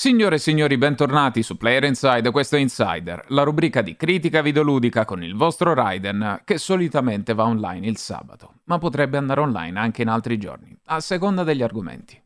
Signore e signori, bentornati su Player Inside, questo è Insider, la rubrica di critica videoludica con il vostro Raiden, che solitamente va online il sabato, ma potrebbe andare online anche in altri giorni, a seconda degli argomenti.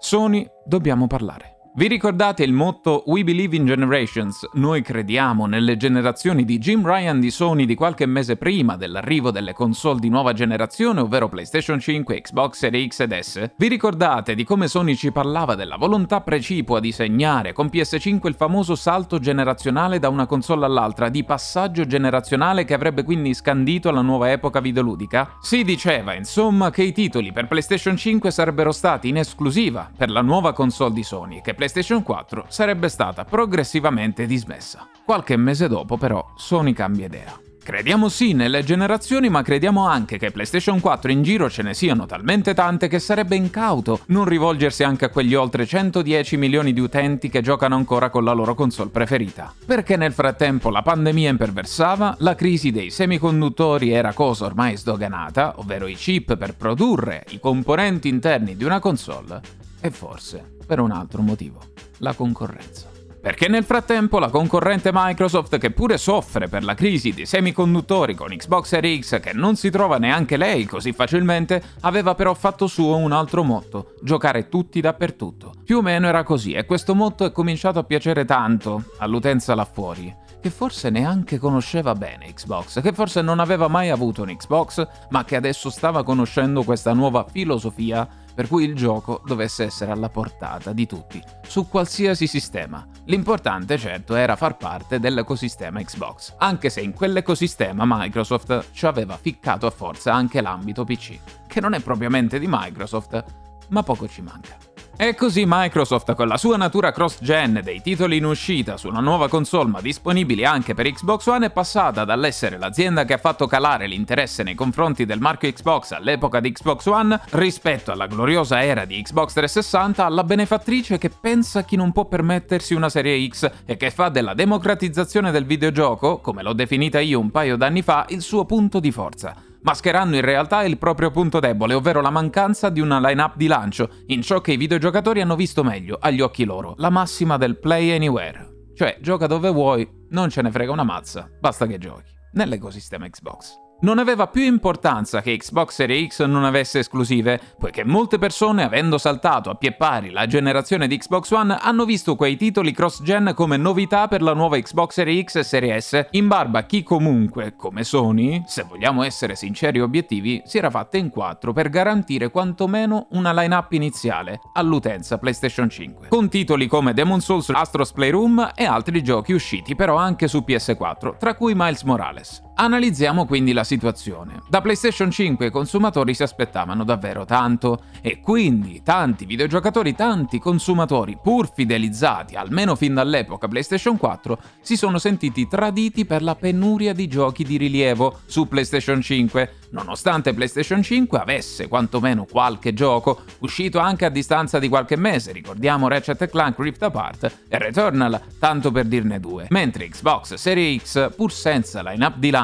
Sony, dobbiamo parlare. Vi ricordate il motto We Believe in Generations, noi crediamo nelle generazioni di Jim Ryan di Sony di qualche mese prima dell'arrivo delle console di nuova generazione, ovvero PlayStation 5, Xbox Series X ed S? Vi ricordate di come Sony ci parlava della volontà precipua di segnare con PS5 il famoso salto generazionale da una console all'altra, di passaggio generazionale che avrebbe quindi scandito la nuova epoca videoludica? Si diceva, insomma, che i titoli per PlayStation 5 sarebbero stati in esclusiva per la nuova console di Sony, che PlayStation 4 sarebbe stata progressivamente dismessa. Qualche mese dopo, però, Sony cambia idea. Crediamo sì nelle generazioni, ma crediamo anche che PlayStation 4 in giro ce ne siano talmente tante che sarebbe incauto non rivolgersi anche a quegli oltre 110 milioni di utenti che giocano ancora con la loro console preferita. Perché nel frattempo la pandemia imperversava, la crisi dei semiconduttori era cosa ormai sdoganata, ovvero i chip per produrre i componenti interni di una console, e forse per un altro motivo, la concorrenza. Perché nel frattempo la concorrente Microsoft, che pure soffre per la crisi dei semiconduttori con Xbox Series X che non si trova neanche lei così facilmente, aveva però fatto suo un altro motto, giocare tutti dappertutto. Più o meno era così, e questo motto è cominciato a piacere tanto all'utenza là fuori, che forse neanche conosceva bene Xbox, che forse non aveva mai avuto un Xbox, ma che adesso stava conoscendo questa nuova filosofia per cui il gioco dovesse essere alla portata di tutti, su qualsiasi sistema. L'importante, certo, era far parte dell'ecosistema Xbox, anche se in quell'ecosistema Microsoft ci aveva ficcato a forza anche l'ambito PC, che non è propriamente di Microsoft, ma poco ci manca. E così Microsoft, con la sua natura cross-gen dei titoli in uscita su una nuova console ma disponibili anche per Xbox One, è passata dall'essere l'azienda che ha fatto calare l'interesse nei confronti del marchio Xbox all'epoca di Xbox One, rispetto alla gloriosa era di Xbox 360, alla benefattrice che pensa a chi non può permettersi una serie X e che fa della democratizzazione del videogioco, come l'ho definita io un paio d'anni fa, il suo punto di forza, mascherando in realtà il proprio punto debole, ovvero la mancanza di una line-up di lancio, in ciò che i videogiocatori hanno visto meglio, agli occhi loro, la massima del Play Anywhere. Cioè, gioca dove vuoi, non ce ne frega una mazza, basta che giochi, nell'ecosistema Xbox. Non aveva più importanza che Xbox Series X non avesse esclusive, poiché molte persone, avendo saltato a pie pari la generazione di Xbox One, hanno visto quei titoli cross-gen come novità per la nuova Xbox Series X e Series S, in barba a chi comunque, come Sony, se vogliamo essere sinceri e obiettivi, si era fatta in quattro per garantire quantomeno una line-up iniziale all'utenza PlayStation 5, con titoli come Demon's Souls, Astro's Playroom e altri giochi usciti però anche su PS4, tra cui Miles Morales. Analizziamo quindi la situazione. Da PlayStation 5 i consumatori si aspettavano davvero tanto, e quindi tanti videogiocatori, tanti consumatori, pur fidelizzati almeno fin dall'epoca PlayStation 4, si sono sentiti traditi per la penuria di giochi di rilievo su PlayStation 5, nonostante PlayStation 5 avesse quantomeno qualche gioco, uscito anche a distanza di qualche mese, ricordiamo Ratchet & Clank Rift Apart e Returnal, tanto per dirne due, mentre Xbox Series X, pur senza line-up di lancio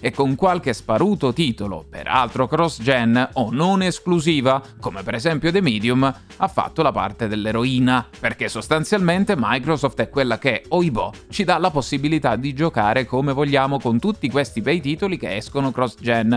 e con qualche sparuto titolo, peraltro cross-gen o non esclusiva, come per esempio The Medium, ha fatto la parte dell'eroina, perché sostanzialmente Microsoft è quella che, oibò, ci dà la possibilità di giocare come vogliamo con tutti questi bei titoli che escono cross-gen,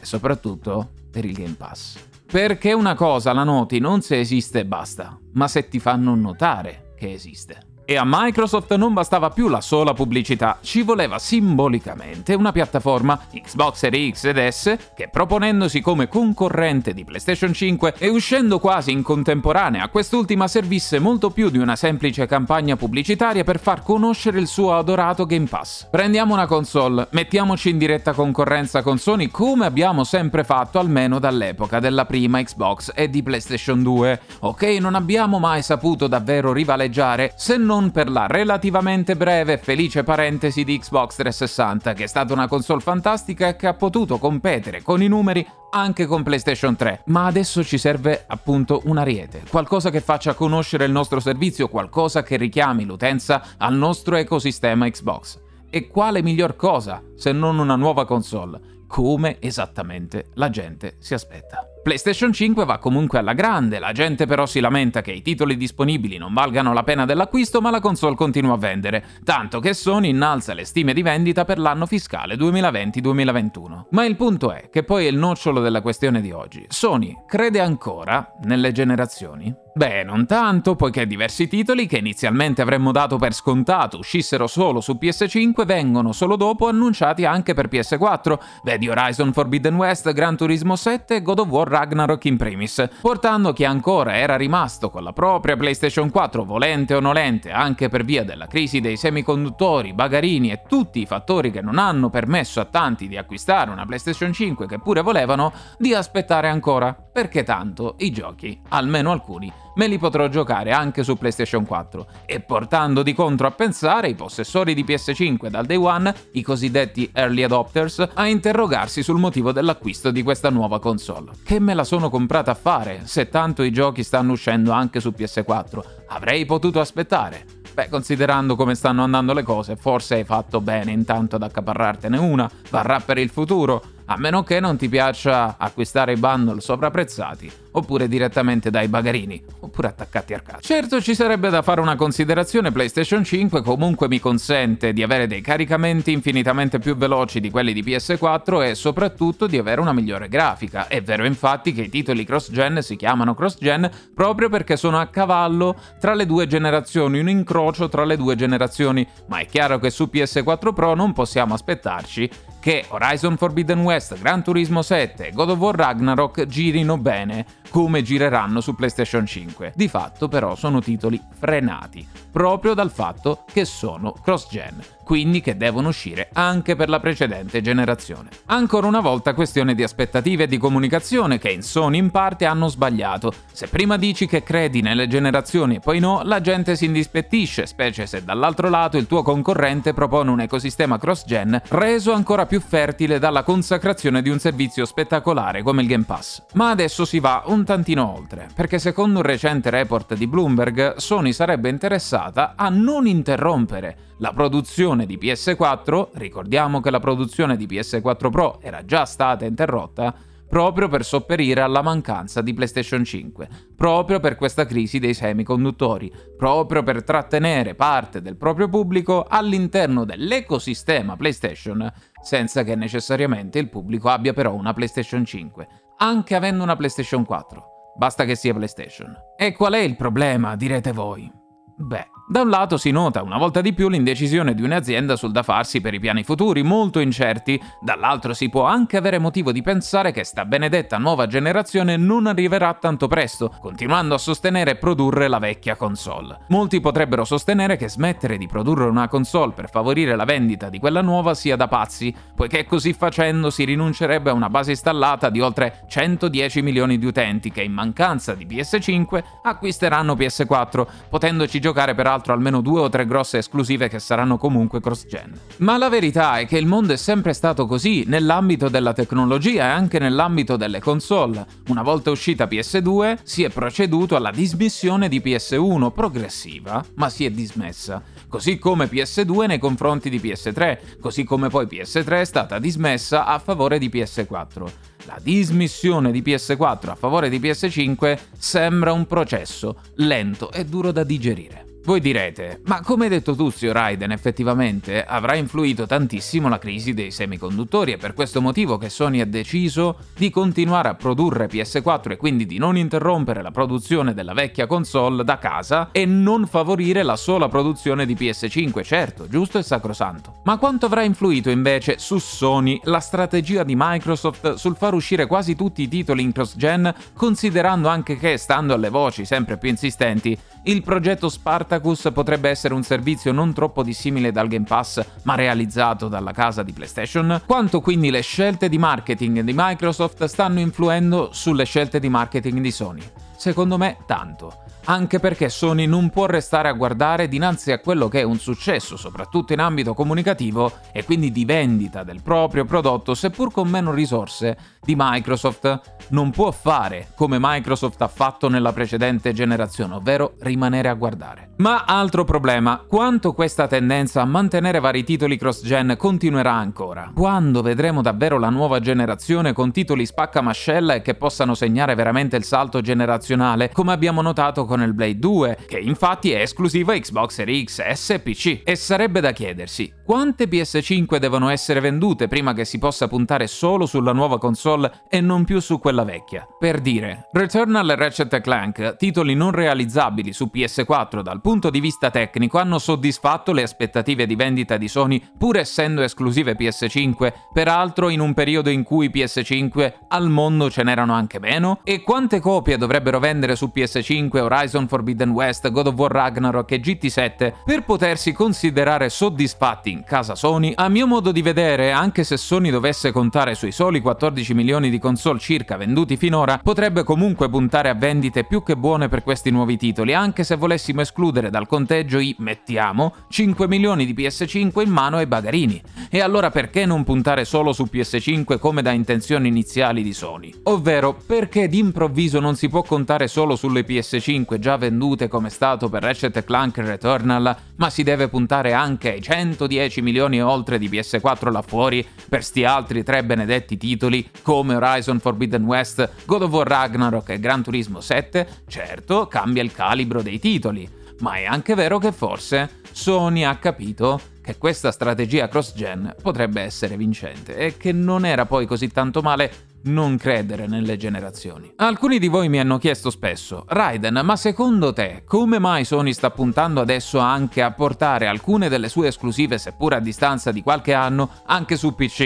e soprattutto per il Game Pass. Perché una cosa la noti non se esiste e basta, ma se ti fanno notare che esiste. E a Microsoft non bastava più la sola pubblicità, ci voleva simbolicamente una piattaforma Xbox Series X ed S che, proponendosi come concorrente di PlayStation 5 e uscendo quasi in contemporanea a quest'ultima, servisse molto più di una semplice campagna pubblicitaria per far conoscere il suo adorato Game Pass. Prendiamo una console, mettiamoci in diretta concorrenza con Sony come abbiamo sempre fatto almeno dall'epoca della prima Xbox e di PlayStation 2. Ok, non abbiamo mai saputo davvero rivaleggiare, se non per la relativamente breve e felice parentesi di Xbox 360, che è stata una console fantastica che ha potuto competere con i numeri anche con PlayStation 3, ma adesso ci serve appunto un ariete, qualcosa che faccia conoscere il nostro servizio, qualcosa che richiami l'utenza al nostro ecosistema Xbox. E quale miglior cosa se non una nuova console, come esattamente la gente si aspetta. PlayStation 5 va comunque alla grande, la gente però si lamenta che i titoli disponibili non valgano la pena dell'acquisto, ma la console continua a vendere, tanto che Sony innalza le stime di vendita per l'anno fiscale 2020-2021. Ma il punto è, che poi è il nocciolo della questione di oggi, Sony crede ancora nelle generazioni? Beh, non tanto, poiché diversi titoli che inizialmente avremmo dato per scontato uscissero solo su PS5 vengono solo dopo annunciati anche per PS4, vedi Horizon Forbidden West, Gran Turismo 7 e God of War Ragnarok in primis, portando chi ancora era rimasto con la propria PlayStation 4 volente o nolente anche per via della crisi dei semiconduttori, bagarini e tutti i fattori che non hanno permesso a tanti di acquistare una PlayStation 5 che pure volevano, di aspettare ancora, perché tanto i giochi, almeno alcuni, me li potrò giocare anche su PlayStation 4, e portando di contro a pensare i possessori di PS5 dal day one, i cosiddetti early adopters, a interrogarsi sul motivo dell'acquisto di questa nuova console. Che me la sono comprata a fare, se tanto i giochi stanno uscendo anche su PS4? Avrei potuto aspettare? Beh, considerando come stanno andando le cose, forse hai fatto bene intanto ad accaparrartene una, varrà per il futuro, a meno che non ti piaccia acquistare i bundle sopravprezzati, oppure direttamente dai bagarini, oppure attaccati al cazzo. Certo, ci sarebbe da fare una considerazione, PlayStation 5 comunque mi consente di avere dei caricamenti infinitamente più veloci di quelli di PS4 e soprattutto di avere una migliore grafica. È vero infatti che i titoli cross-gen si chiamano cross-gen proprio perché sono a cavallo tra le due generazioni, un incrocio tra le due generazioni, ma è chiaro che su PS4 Pro non possiamo aspettarci che Horizon Forbidden West, Gran Turismo 7 e God of War Ragnarok girino bene come gireranno su PlayStation 5. Di fatto però sono titoli frenati, proprio dal fatto che sono cross-gen, quindi che devono uscire anche per la precedente generazione. Ancora una volta questione di aspettative e di comunicazione che in Sony in parte hanno sbagliato. Se prima dici che credi nelle generazioni e poi no, la gente si indispettisce, specie se dall'altro lato il tuo concorrente propone un ecosistema cross-gen reso ancora più fertile dalla consacrazione di un servizio spettacolare come il Game Pass. Ma adesso si va un tantino oltre, perché secondo un recente report di Bloomberg, Sony sarebbe interessata a non interrompere la produzione di PS4, ricordiamo che la produzione di PS4 Pro era già stata interrotta, proprio per sopperire alla mancanza di PlayStation 5, proprio per questa crisi dei semiconduttori, proprio per trattenere parte del proprio pubblico all'interno dell'ecosistema PlayStation, senza che necessariamente il pubblico abbia però una PlayStation 5, anche avendo una PlayStation 4. Basta che sia PlayStation. E qual è il problema, direte voi? Beh, da un lato si nota una volta di più l'indecisione di un'azienda sul da farsi per i piani futuri, molto incerti, dall'altro si può anche avere motivo di pensare che sta benedetta nuova generazione non arriverà tanto presto, continuando a sostenere e produrre la vecchia console. Molti potrebbero sostenere che smettere di produrre una console per favorire la vendita di quella nuova sia da pazzi, poiché così facendo si rinuncerebbe a una base installata di oltre 110 milioni di utenti che in mancanza di PS5 acquisteranno PS4, potendoci giocare peraltro almeno 2 o 3 grosse esclusive che saranno comunque cross-gen. Ma la verità è che il mondo è sempre stato così nell'ambito della tecnologia e anche nell'ambito delle console. Una volta uscita PS2 si è proceduto alla dismissione di PS1, progressiva, ma si è dismessa. Così come PS2 nei confronti di PS3, così come poi PS3 è stata dismessa a favore di PS4. La dismissione di PS4 a favore di PS5 sembra un processo lento e duro da digerire. Voi direte, ma come hai detto tu, zio Raiden, effettivamente avrà influito tantissimo la crisi dei semiconduttori, e per questo motivo che Sony ha deciso di continuare a produrre PS4 e quindi di non interrompere la produzione della vecchia console da casa e non favorire la sola produzione di PS5, certo, giusto e sacrosanto. Ma quanto avrà influito invece su Sony la strategia di Microsoft sul far uscire quasi tutti i titoli in cross-gen, considerando anche che, stando alle voci sempre più insistenti, il progetto Sparta potrebbe essere un servizio non troppo dissimile dal Game Pass, ma realizzato dalla casa di PlayStation? Quanto quindi le scelte di marketing di Microsoft stanno influendo sulle scelte di marketing di Sony? Secondo me tanto. Anche perché Sony non può restare a guardare dinanzi a quello che è un successo, soprattutto in ambito comunicativo e quindi di vendita del proprio prodotto, seppur con meno risorse, di Microsoft. Non può fare come Microsoft ha fatto nella precedente generazione, ovvero rimanere a guardare. Ma altro problema, quanto questa tendenza a mantenere vari titoli cross-gen continuerà ancora? Quando vedremo davvero la nuova generazione con titoli spaccamascella e che possano segnare veramente il salto generazionale, come abbiamo notato con Hellblade 2, che infatti è esclusiva Xbox Series S e PC. E sarebbe da chiedersi, quante PS5 devono essere vendute prima che si possa puntare solo sulla nuova console e non più su quella vecchia? Per dire, Returnal e Ratchet & Clank, titoli non realizzabili su PS4 dal punto di vista tecnico, hanno soddisfatto le aspettative di vendita di Sony pur essendo esclusive PS5, peraltro in un periodo in cui PS5 al mondo ce n'erano anche meno? E quante copie dovrebbero vendere su PS5 Horizon Forbidden West, God of War Ragnarok e GT7 per potersi considerare soddisfatti in casa Sony? A mio modo di vedere, anche se Sony dovesse contare sui soli 14 milioni di console circa venduti finora, potrebbe comunque puntare a vendite più che buone per questi nuovi titoli, anche se volessimo escludere dal conteggio i, mettiamo, 5 milioni di PS5 in mano ai bagarini. E allora perché non puntare solo su PS5 come da intenzioni iniziali di Sony? Ovvero, perché d'improvviso non si può contare solo sulle PS5 già vendute come è stato per Ratchet & Clank e Returnal, ma si deve puntare anche ai 110 milioni e oltre di PS4 là fuori per sti altri tre benedetti titoli come Horizon Forbidden West, God of War Ragnarok e Gran Turismo 7? Certo, cambia il calibro dei titoli, ma è anche vero che forse Sony ha capito che questa strategia cross-gen potrebbe essere vincente e che non era poi così tanto male non credere nelle generazioni. Alcuni di voi mi hanno chiesto spesso: Raiden, ma secondo te come mai Sony sta puntando adesso anche a portare alcune delle sue esclusive, seppur a distanza di qualche anno, anche su PC,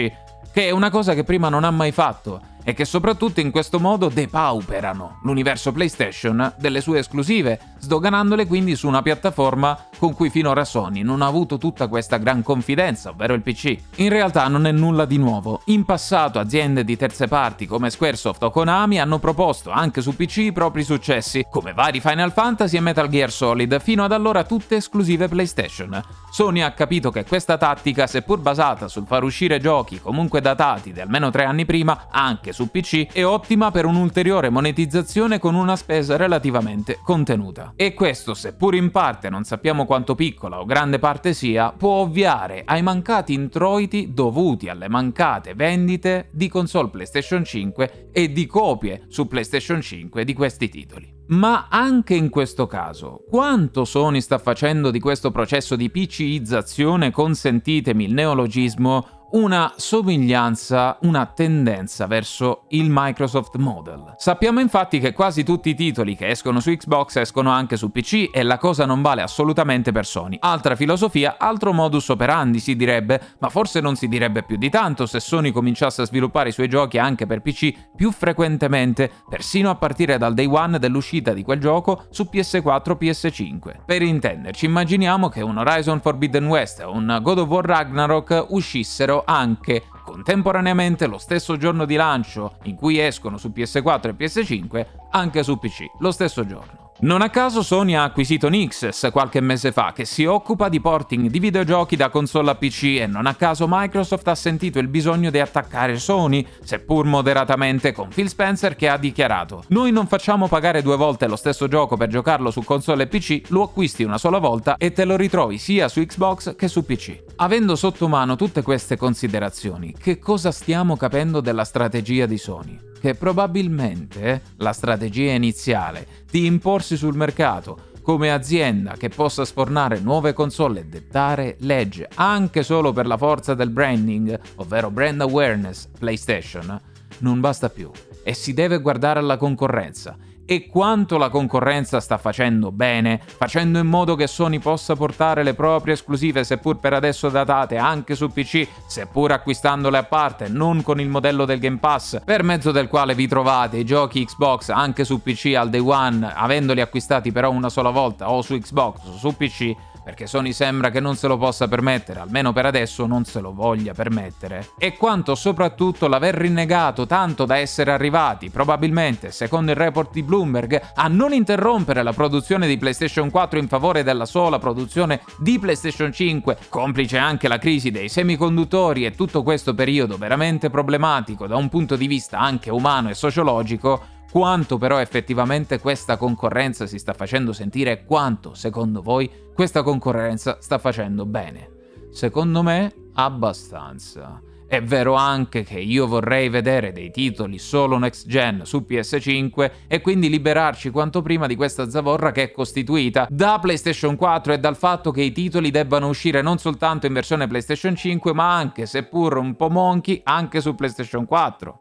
che è una cosa che prima non ha mai fatto e che soprattutto in questo modo depauperano l'universo PlayStation delle sue esclusive, sdoganandole quindi su una piattaforma con cui finora Sony non ha avuto tutta questa gran confidenza, ovvero il PC. In realtà non è nulla di nuovo. In passato aziende di terze parti come Squaresoft o Konami hanno proposto anche su PC i propri successi, come vari Final Fantasy e Metal Gear Solid, fino ad allora tutte esclusive PlayStation. Sony ha capito che questa tattica, seppur basata sul far uscire giochi comunque datati di almeno 3 anni prima, anche su PC, è ottima per un'ulteriore monetizzazione con una spesa relativamente contenuta. E questo, seppur in parte non sappiamo quanto piccola o grande parte sia, può ovviare ai mancati introiti dovuti alle mancate vendite di console PlayStation 5 e di copie su PlayStation 5 di questi titoli. Ma anche in questo caso, quanto Sony sta facendo di questo processo di PCizzazione, consentitemi il neologismo, una somiglianza, una tendenza verso il Microsoft Model? Sappiamo infatti che quasi tutti i titoli che escono su Xbox escono anche su PC e la cosa non vale assolutamente per Sony. Altra filosofia, altro modus operandi si direbbe, ma forse non si direbbe più di tanto se Sony cominciasse a sviluppare i suoi giochi anche per PC più frequentemente, persino a partire dal day one dell'uscita di quel gioco su PS4 o PS5. Per intenderci, immaginiamo che un Horizon Forbidden West o un God of War Ragnarok uscissero anche contemporaneamente lo stesso giorno di lancio in cui escono su PS4 e PS5 anche su PC, lo stesso giorno. Non a caso Sony ha acquisito Nixxes qualche mese fa, che si occupa di porting di videogiochi da console a PC, e non a caso Microsoft ha sentito il bisogno di attaccare Sony, seppur moderatamente, con Phil Spencer che ha dichiarato: noi non facciamo pagare 2 volte lo stesso gioco per giocarlo su console e PC, lo acquisti una sola volta e te lo ritrovi sia su Xbox che su PC. Avendo sotto mano tutte queste considerazioni, che cosa stiamo capendo della strategia di Sony? Che probabilmente la strategia iniziale di imporsi sul mercato come azienda che possa sfornare nuove console e dettare legge anche solo per la forza del branding, ovvero brand awareness PlayStation, non basta più e si deve guardare alla concorrenza. E quanto la concorrenza sta facendo bene, facendo in modo che Sony possa portare le proprie esclusive, seppur per adesso datate, anche su PC, seppur acquistandole a parte, non con il modello del Game Pass, per mezzo del quale vi trovate i giochi Xbox anche su PC al day one, avendoli acquistati però una sola volta o su Xbox o su PC, perché Sony sembra che non se lo possa permettere, almeno per adesso non se lo voglia permettere, e quanto soprattutto l'aver rinnegato tanto da essere arrivati, probabilmente, secondo il report di Bloomberg, a non interrompere la produzione di PlayStation 4 in favore della sola produzione di PlayStation 5, complice anche la crisi dei semiconduttori e tutto questo periodo veramente problematico da un punto di vista anche umano e sociologico. Quanto però effettivamente questa concorrenza si sta facendo sentire e quanto, secondo voi, questa concorrenza sta facendo bene? Secondo me, abbastanza. È vero anche che io vorrei vedere dei titoli solo next gen su PS5 e quindi liberarci quanto prima di questa zavorra che è costituita da PlayStation 4 e dal fatto che i titoli debbano uscire non soltanto in versione PlayStation 5 ma anche, seppur un po' monchi, anche su PlayStation 4.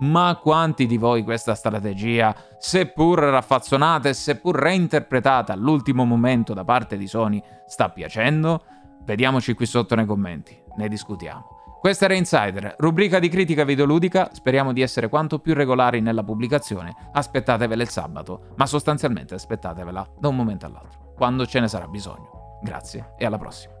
Ma quanti di voi questa strategia, seppur raffazzonata e seppur reinterpretata all'ultimo momento da parte di Sony, sta piacendo? Vediamoci qui sotto nei commenti, ne discutiamo. Questa era Insider, rubrica di critica videoludica, speriamo di essere quanto più regolari nella pubblicazione, aspettatevela il sabato, ma sostanzialmente aspettatevela da un momento all'altro, quando ce ne sarà bisogno. Grazie e alla prossima.